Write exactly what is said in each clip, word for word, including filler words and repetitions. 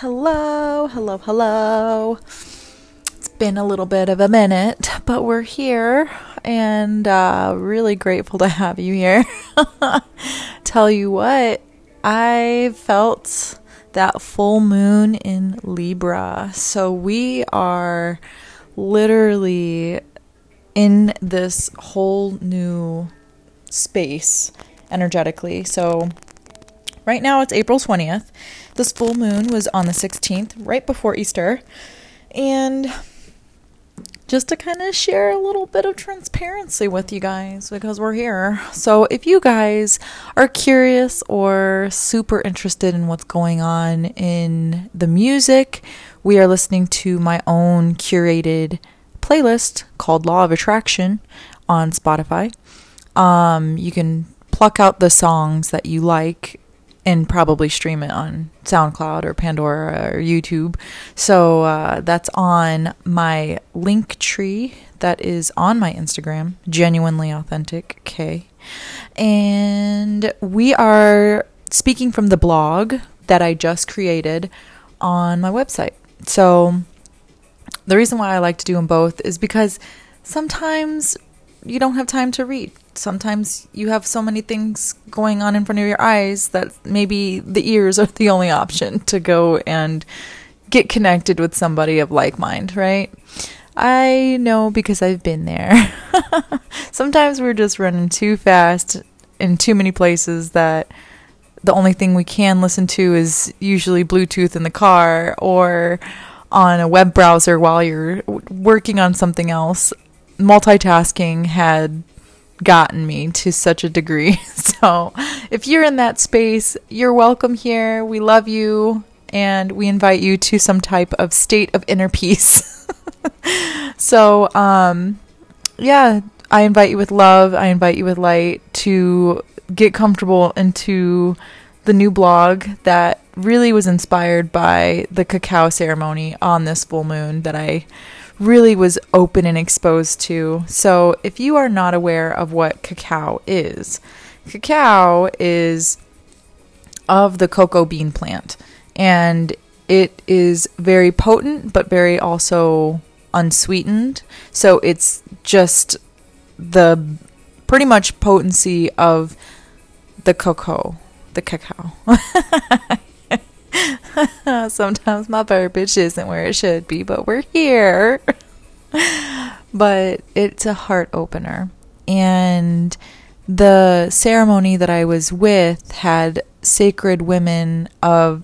Hello, hello, hello. It's been a little bit of a minute, but we're here and uh, really grateful to have you here. Tell you what, I felt that full moon in Libra. So we are literally in this whole new space energetically. So right now it's April twentieth. This full moon was on the sixteenth, right before Easter. And just to kind of share a little bit of transparency with you guys, because we're here. So if you guys are curious or super interested in what's going on in the music, we are listening to my own curated playlist called Law of Attraction on Spotify. Um, you can pluck out the songs that you like and probably stream it on SoundCloud or Pandora or YouTube. So uh, that's on my link tree that is on my Instagram, Genuinely Authentic K. And we are speaking from the blog that I just created on my website. So the reason why I like to do them both is because sometimes you don't have time to read. Sometimes you have so many things going on in front of your eyes that maybe the ears are the only option to go and get connected with somebody of like mind, right? I know, because I've been there. Sometimes we're just running too fast in too many places that the only thing we can listen to is usually Bluetooth in the car or on a web browser while you're working on something else. Multitasking had gotten me to such a degree. So if you're in that space, you're welcome here. We love you, and we invite you to some type of state of inner peace. So um yeah, I invite you with love, I invite you with light to get comfortable into the new blog that really was inspired by the cacao ceremony on this full moon that I really was open and exposed to. So if you are not aware of what cacao is, cacao is of the cocoa bean plant, and it is very potent, but very also unsweetened. So it's just the pretty much potency of the cocoa, the cacao. Sometimes my verbiage isn't where it should be, but we're here. But it's a heart opener. And the ceremony that I was with had sacred women of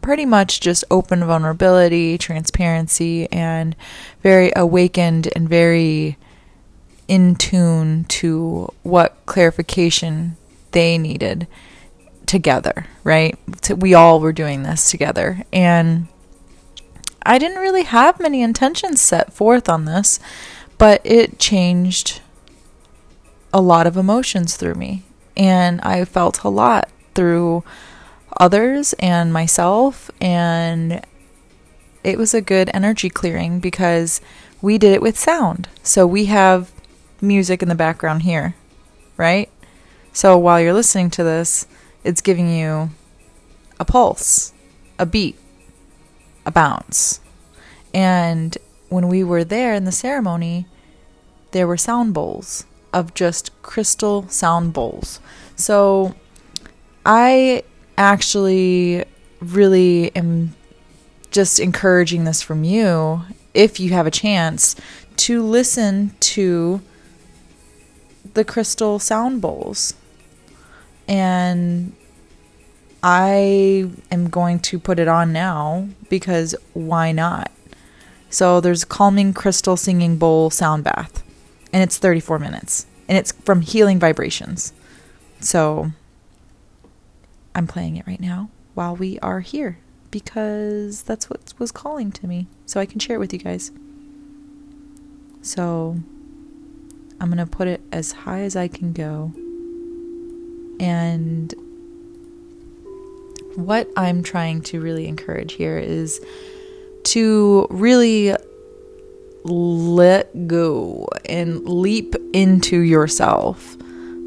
pretty much just open vulnerability, transparency, and very awakened and very in tune to what clarification they needed together, right? We all were doing this together. And I didn't really have many intentions set forth on this, but it changed a lot of emotions through me. And I felt a lot through others and myself. And it was a good energy clearing because we did it with sound. So we have music in the background here, right? So while you're listening to this, it's giving you a pulse, a beat, a bounce. And when we were there in the ceremony, there were sound bowls of just crystal sound bowls. So I actually really am just encouraging this from you, if you have a chance, to listen to the crystal sound bowls. And I am going to put it on now, because why not? So there's Calming Crystal Singing Bowl Sound Bath, and it's thirty-four minutes, and it's from Healing Vibrations. So I'm playing it right now while we are here, because that's what was calling to me, so I can share it with you guys. So I'm going to put it as high as I can go. And what I'm trying to really encourage here is to really let go and leap into yourself,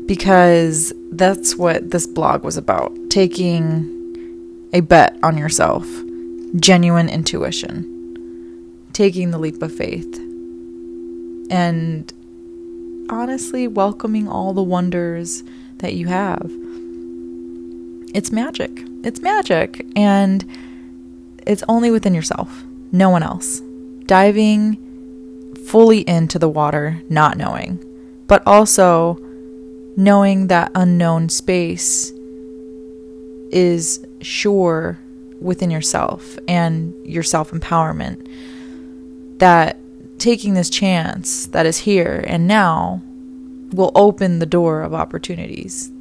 because that's what this blog was about, taking a bet on yourself, genuine intuition, taking the leap of faith, and honestly welcoming all the wonders that you have. It's magic. It's magic. And it's only within yourself, no one else. Diving fully into the water, not knowing, but also knowing that unknown space is sure within yourself and your self-empowerment, that taking this chance that is here and now will open the door of opportunities.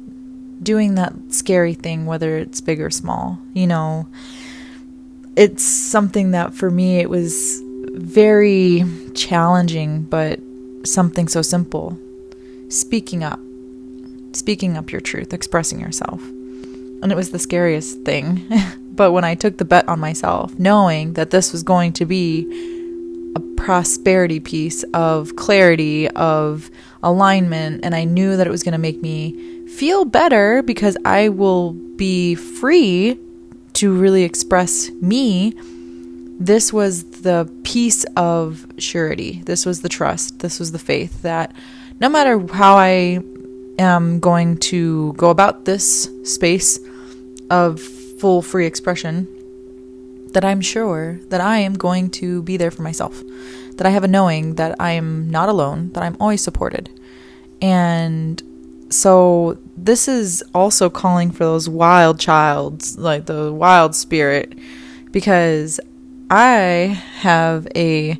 Doing that scary thing, whether it's big or small, you know, it's something that for me, it was very challenging, but something so simple. Speaking up, speaking up your truth, expressing yourself. And it was the scariest thing. But when I took the bet on myself, knowing that this was going to be a prosperity piece of clarity, of alignment, and I knew that it was going to make me feel better because I will be free to really express me, this was the piece of surety. This was the trust. This was the faith that no matter how I am going to go about this space of full free expression, that I'm sure that I am going to be there for myself, that I have a knowing that I am not alone, that I'm always supported. And so this is also calling for those wild childs, like the wild spirit, because I have a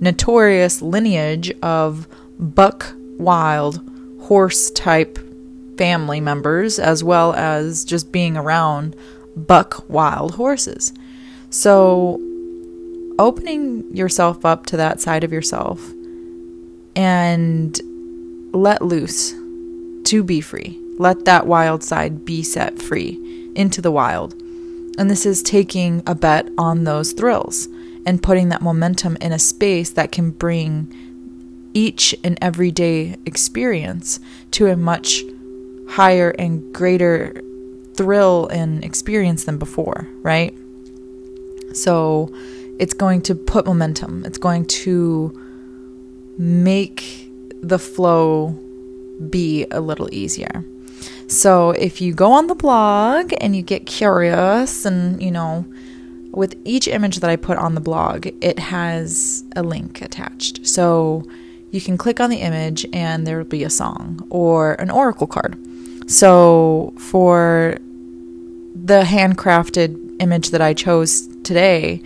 notorious lineage of buck wild horse type family members, as well as just being around buck wild horses. So opening yourself up to that side of yourself and let loose to be free. Let that wild side be set free into the wild. And this is taking a bet on those thrills and putting that momentum in a space that can bring each and every day experience to a much higher and greater thrill and experience than before, right? So it's going to put momentum. It's going to make the flow be a little easier. So if you go on the blog and you get curious, and, you know, with each image that I put on the blog, it has a link attached. So you can click on the image and there will be a song or an oracle card. So for the handcrafted image that I chose today,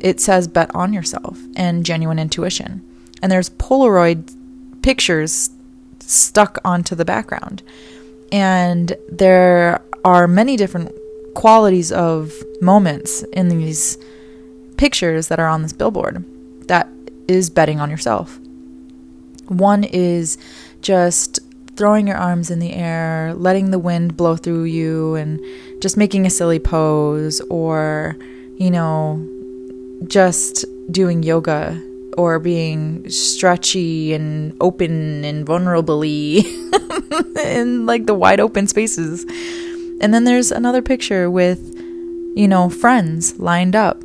it says bet on yourself and genuine intuition. And there's Polaroid pictures stuck onto the background. And there are many different qualities of moments in these pictures that are on this billboard that is betting on yourself. One is just throwing your arms in the air, letting the wind blow through you, and just making a silly pose, or, you know, just doing yoga, or being stretchy and open and vulnerably in like the wide open spaces. And then there's another picture with, you know, friends lined up,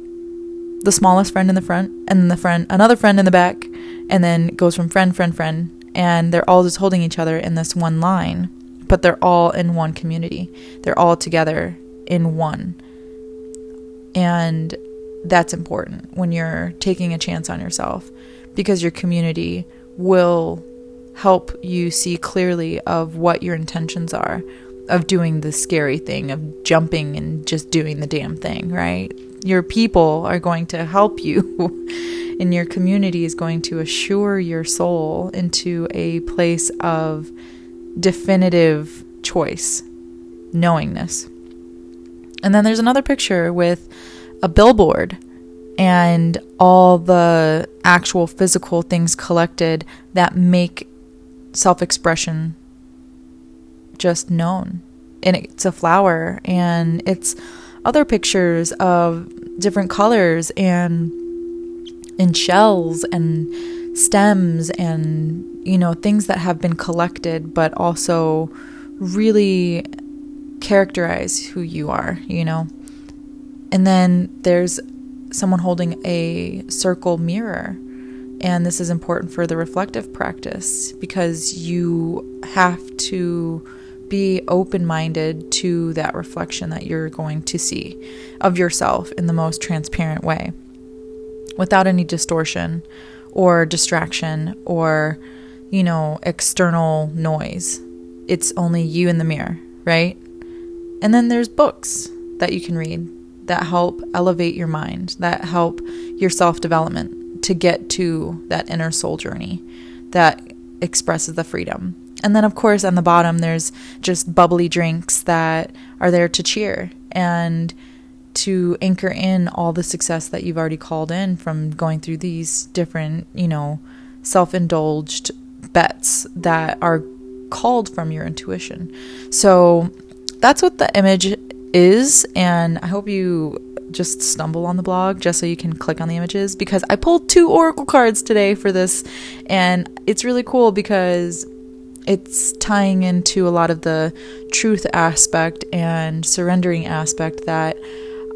the smallest friend in the front, and then the friend, another friend in the back, and then it goes from friend, friend, friend. And they're all just holding each other in this one line, but they're all in one community. They're all together in one. And that's important when you're taking a chance on yourself, because your community will help you see clearly of what your intentions are of doing the scary thing, of jumping and just doing the damn thing, right? Your people are going to help you, and your community is going to assure your soul into a place of definitive choice, knowingness. And then there's another picture with a billboard and all the actual physical things collected that make self-expression just known. And it's a flower, and it's other pictures of different colors and in shells and stems and, you know, things that have been collected, but also really characterize who you are, you know. And then there's someone holding a circle mirror. And this is important for the reflective practice because you have to be open-minded to that reflection that you're going to see of yourself in the most transparent way without any distortion or distraction or, you know, external noise. It's only you in the mirror, right? And then there's books that you can read that help elevate your mind, that help your self-development to get to that inner soul journey that expresses the freedom. And then, of course, on the bottom, there's just bubbly drinks that are there to cheer and to anchor in all the success that you've already called in from going through these different, you know, self-indulged bets that are called from your intuition. So that's what the image is. And I hope you just stumble on the blog just so you can click on the images, because I pulled two oracle cards today for this. And it's really cool because it's tying into a lot of the truth aspect and surrendering aspect that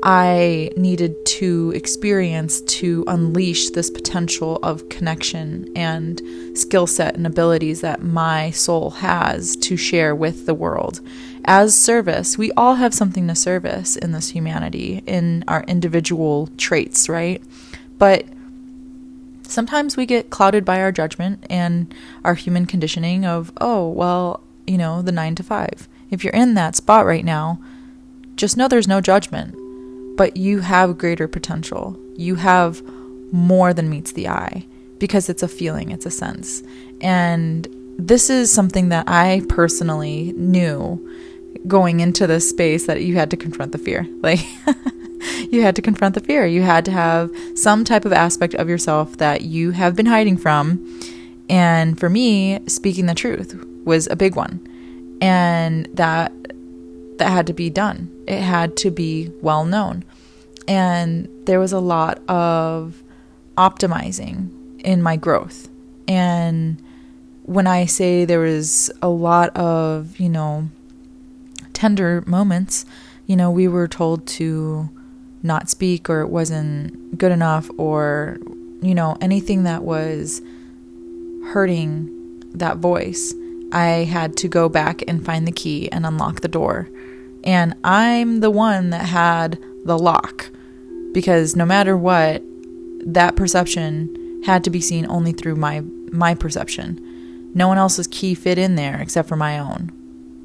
I needed to experience to unleash this potential of connection and skill set and abilities that my soul has to share with the world. As service, we all have something to service in this humanity, in our individual traits, right? But sometimes we get clouded by our judgment and our human conditioning of, oh, well, you know, the nine to five. If you're in that spot right now, just know there's no judgment, but you have greater potential. You have more than meets the eye because it's a feeling, it's a sense. And this is something that I personally knew going into this space, that you had to confront the fear. Like, you had to confront the fear. You had to have some type of aspect of yourself that you have been hiding from. And for me, speaking the truth was a big one. And that that had to be done. It had to be well known. And there was a lot of optimizing in my growth. And when I say there was a lot of, you know, tender moments, you know, we were told to not speak, or it wasn't good enough, or, you know, anything that was hurting that voice, I had to go back and find the key and unlock the door. And I'm the one that had the lock, because no matter what, that perception had to be seen only through my, my perception. No one else's key fit in there except for my own.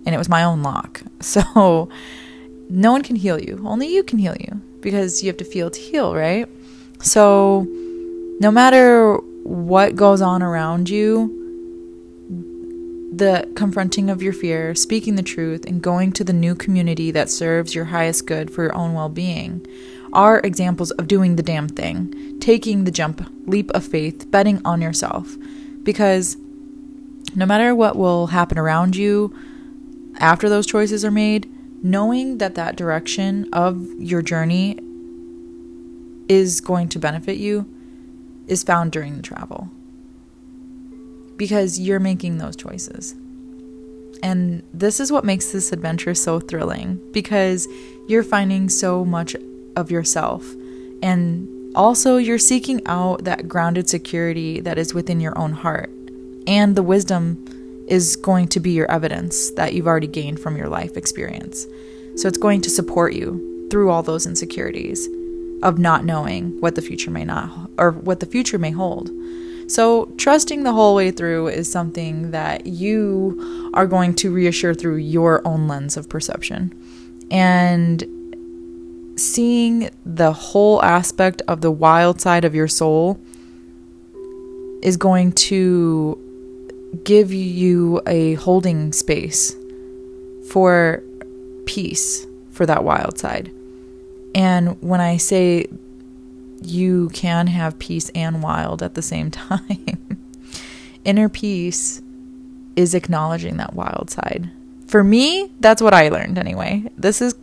And it was my own lock. So no one can heal you. Only you can heal you, because you have to feel to heal, right? So no matter what goes on around you, the confronting of your fear, speaking the truth, and going to the new community that serves your highest good for your own well-being are examples of doing the damn thing, taking the jump, leap of faith, betting on yourself. Because no matter what will happen around you after those choices are made, knowing that that direction of your journey is going to benefit you is found during the travel, because you're making those choices. And this is what makes this adventure so thrilling, because you're finding so much of yourself, and also you're seeking out that grounded security that is within your own heart, and the wisdom is going to be your evidence that you've already gained from your life experience. So it's going to support you through all those insecurities of not knowing what the future may not, or what the future may hold. So trusting the whole way through is something that you are going to reassure through your own lens of perception. And seeing the whole aspect of the wild side of your soul is going to give you a holding space for peace for that wild side. And when I say you can have peace and wild at the same time, inner peace is acknowledging that wild side. For me, that's what I learned anyway. This is,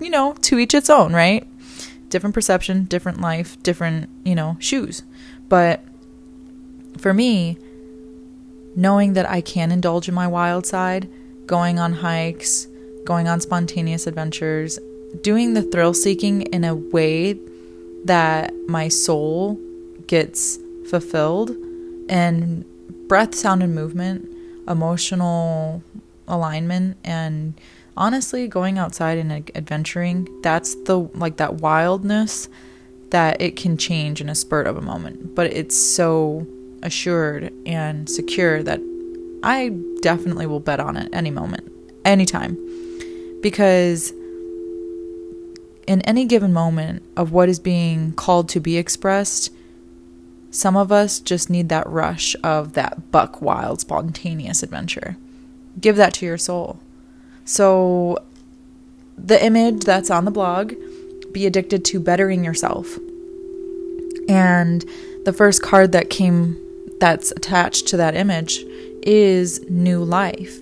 you know, to each its own, right? Different perception, different life, different, you know, shoes. But for me, knowing that I can indulge in my wild side, going on hikes, going on spontaneous adventures, doing the thrill seeking in a way that my soul gets fulfilled, and breath, sound, and movement, emotional alignment, and honestly going outside and like, adventuring, that's the like that wildness that it can change in a spurt of a moment, but it's so assured and secure that I definitely will bet on it any moment, anytime, because in any given moment of what is being called to be expressed, some of us just need that rush of that buck wild, spontaneous adventure. Give that to your soul. So the image that's on the blog, be addicted to bettering yourself. And the first card that came that's attached to that image is new life.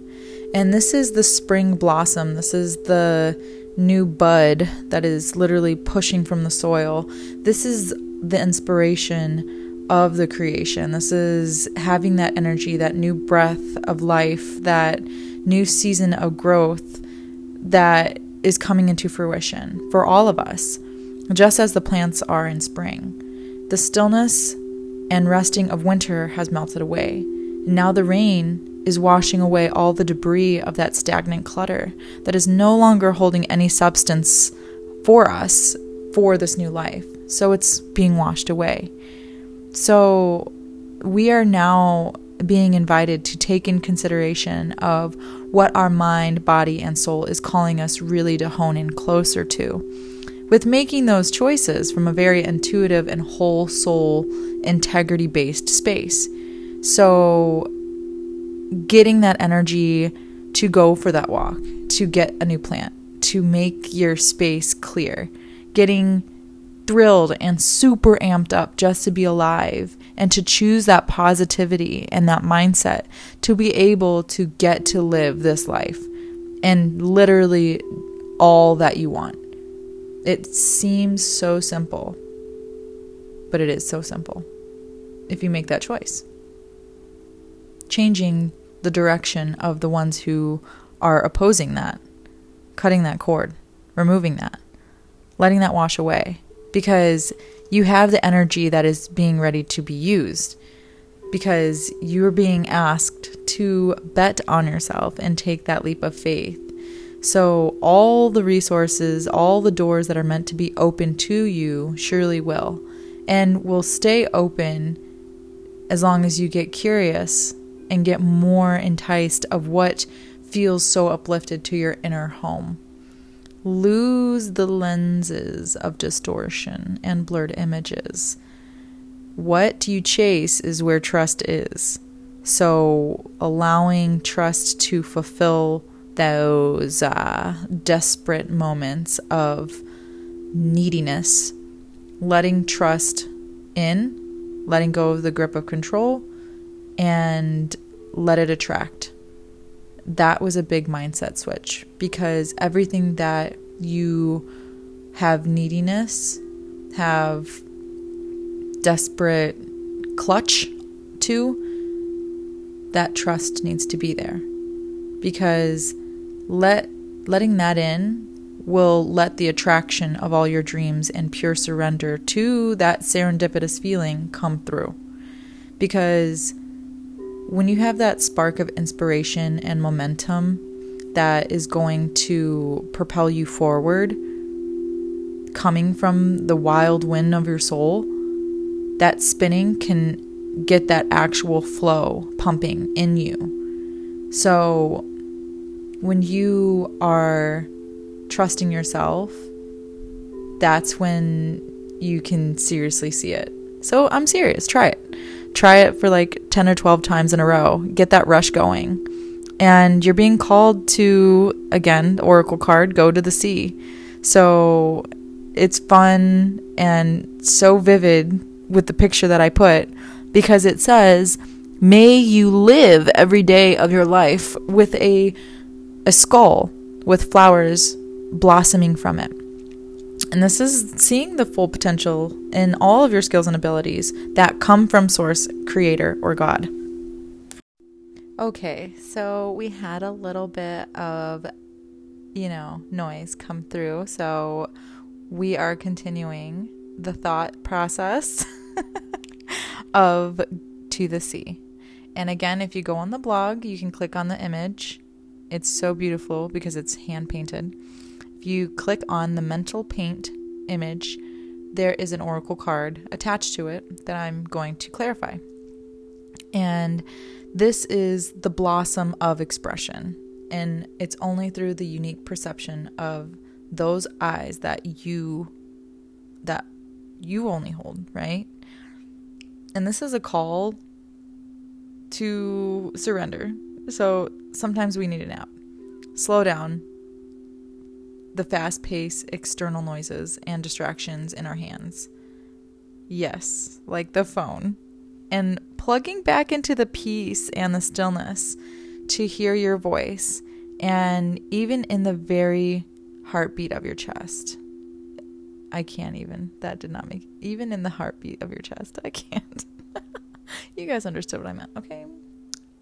And this is the spring blossom. This is the new bud that is literally pushing from the soil. This is the inspiration of the creation. This is having that energy, that new breath of life, that new season of growth that is coming into fruition for all of us, just as the plants are in spring. The stillness and resting of winter has melted away. Now the rain is washing away all the debris of that stagnant clutter that is no longer holding any substance for us for this new life. So it's being washed away. So we are now being invited to take in consideration of what our mind, body, and soul is calling us really to hone in closer to, with making those choices from a very intuitive and whole soul, integrity-based space. So getting that energy to go for that walk, to get a new plant, to make your space clear, getting thrilled and super amped up just to be alive, and to choose that positivity and that mindset to be able to get to live this life and literally all that you want. It seems so simple, but it is so simple if you make that choice. Changing the direction of the ones who are opposing that, cutting that cord, removing that, letting that wash away. Because you have the energy that is being ready to be used, because you're being asked to bet on yourself and take that leap of faith. So all the resources, all the doors that are meant to be open to you surely will, and will stay open as long as you get curious and get more enticed of what feels so uplifted to your inner home. Lose the lenses of distortion and blurred images. What you chase is where trust is. So allowing trust to fulfill those uh, desperate moments of neediness, letting trust in, letting go of the grip of control, and let it attract. That was a big mindset switch, because everything that you have neediness, have desperate clutch to, that trust needs to be there, because let letting that in will let the attraction of all your dreams and pure surrender to that serendipitous feeling come through. Because when you have that spark of inspiration and momentum that is going to propel you forward, coming from the wild wind of your soul, that spinning can get that actual flow pumping in you. So when you are trusting yourself, that's when you can seriously see it. So I'm serious. Try it. Try it for like ten or twelve times in a row. Get that rush going. And you're being called to, again, the oracle card, go to the sea. So it's fun and so vivid with the picture that I put, because it says, may you live every day of your life with a, a skull with flowers blossoming from it. And this is seeing the full potential in all of your skills and abilities that come from Source, Creator, or God. Okay, so we had a little bit of, you know, noise come through. So we are continuing the thought process of To the Sea. And again, if you go on the blog, you can click on the image. It's so beautiful because it's hand painted. If you click on the mental paint image, there is an oracle card attached to it that I'm going to clarify. And this is the blossom of expression. And it's only through the unique perception of those eyes that you, that you only hold, right? And this is a call to surrender. So sometimes we need a nap. Slow down the fast-paced external noises and distractions in our hands. Yes, like the phone. And plugging back into the peace and the stillness to hear your voice, and even in the very heartbeat of your chest. I can't even. That did not make... Even in the heartbeat of your chest, I can't. You guys understood what I meant, okay?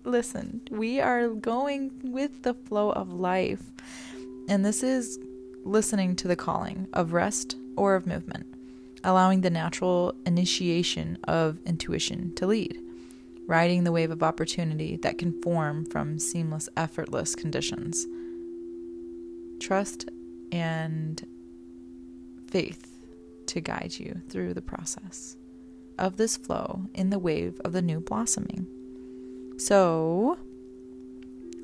Listen, we are going with the flow of life. And this is listening to the calling of rest or of movement, allowing the natural initiation of intuition to lead, riding the wave of opportunity that can form from seamless, effortless conditions. Trust and faith to guide you through the process of this flow in the wave of the new blossoming. So,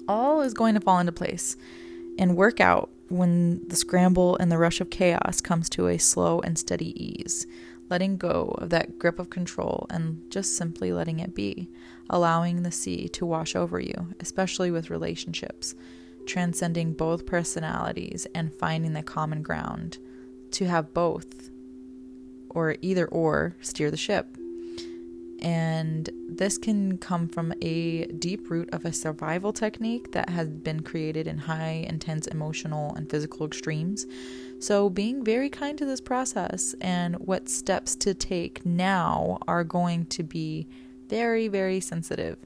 all is going to fall into place and work out when the scramble and the rush of chaos comes to a slow and steady ease, letting go of that grip of control and just simply letting it be, allowing the sea to wash over you, especially with relationships, transcending both personalities and finding the common ground to have both or either or steer the ship. And this can come from a deep root of a survival technique that has been created in high, intense emotional and physical extremes. So being very kind to this process and what steps to take now are going to be very, very sensitive.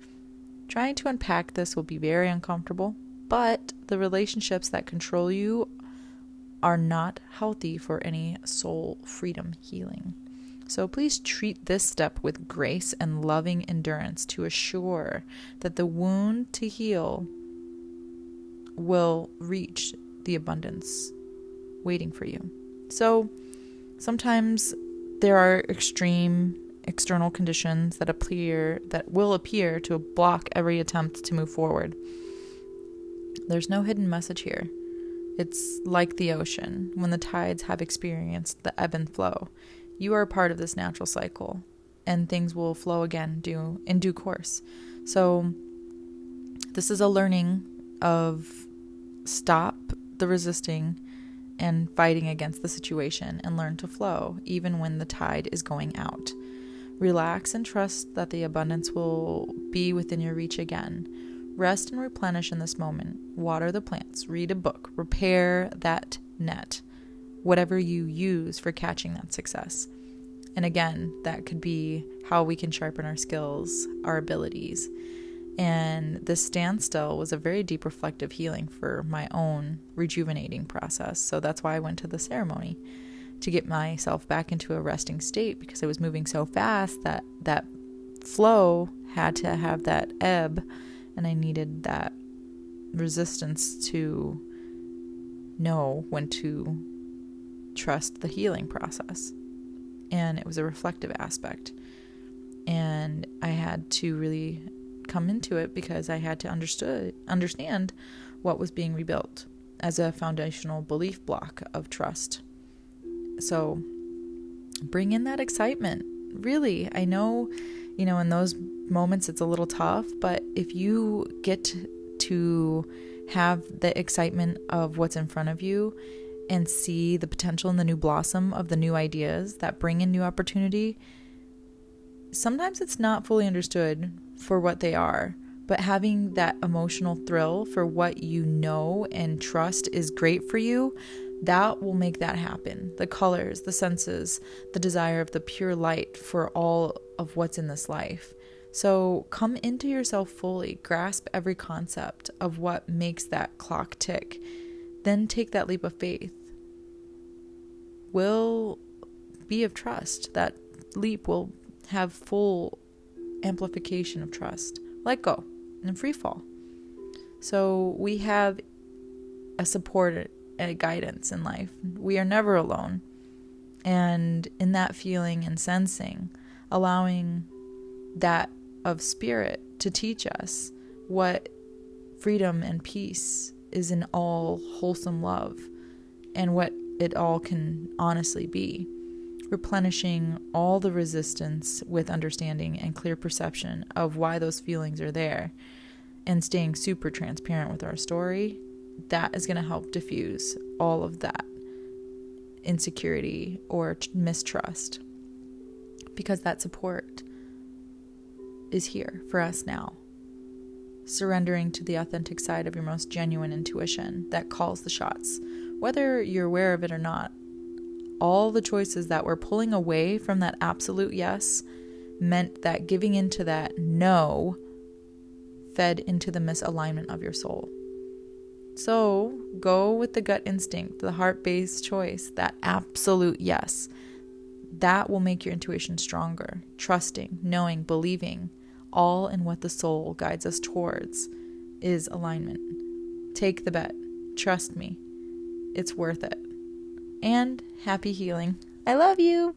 Trying to unpack this will be very uncomfortable, but the relationships that control you are not healthy for any soul freedom healing. So please treat this step with grace and loving endurance to assure that the wound to heal will reach the abundance waiting for you. So sometimes there are extreme external conditions that appear, that will appear to block every attempt to move forward. There's no hidden message here. It's like the ocean when the tides have experienced the ebb and flow. You are a part of this natural cycle, and things will flow again due, in due course. So this is a learning of stop the resisting and fighting against the situation and learn to flow even when the tide is going out. Relax and trust that the abundance will be within your reach again. Rest and replenish in this moment. Water the plants, read a book, repair that net, whatever you use for catching that success. And again, that could be how we can sharpen our skills, our abilities. And this standstill was a very deep reflective healing for my own rejuvenating process. So that's why I went to the ceremony, to get myself back into a resting state, because I was moving so fast that that flow had to have that ebb, and I needed that resistance to know when to trust the healing process. And it was a reflective aspect, and I had to really come into it because I had to understood understand what was being rebuilt as a foundational belief block of trust. So bring in that excitement, really. I know, you know, in those moments it's a little tough, but if you get to have the excitement of what's in front of you and see the potential in the new blossom of the new ideas that bring in new opportunity, sometimes it's not fully understood for what they are, but having that emotional thrill for what you know and trust is great for you, that will make that happen. The colors, the senses, the desire of the pure light for all of what's in this life. So come into yourself fully, grasp every concept of what makes that clock tick. Then take that leap of faith. Will be of trust. That leap will have full amplification of trust. Let go and free fall. So we have a support and a guidance in life. We are never alone. And in that feeling and sensing, allowing that of spirit to teach us what freedom and peace is in all wholesome love and what it all can honestly be, replenishing all the resistance with understanding and clear perception of why those feelings are there, and staying super transparent with our story. That is going to help diffuse all of that insecurity or mistrust, because that support is here for us now. Surrendering to the authentic side of your most genuine intuition that calls the shots, whether you're aware of it or not. All the choices that were pulling away from that absolute yes meant that giving into that no fed into the misalignment of your soul. So go with the gut instinct, the heart-based choice, that absolute yes. That will make your intuition stronger, trusting, knowing, believing, all in what the soul guides us towards is alignment. Take the bet. Trust me. It's worth it. And happy healing. I love you.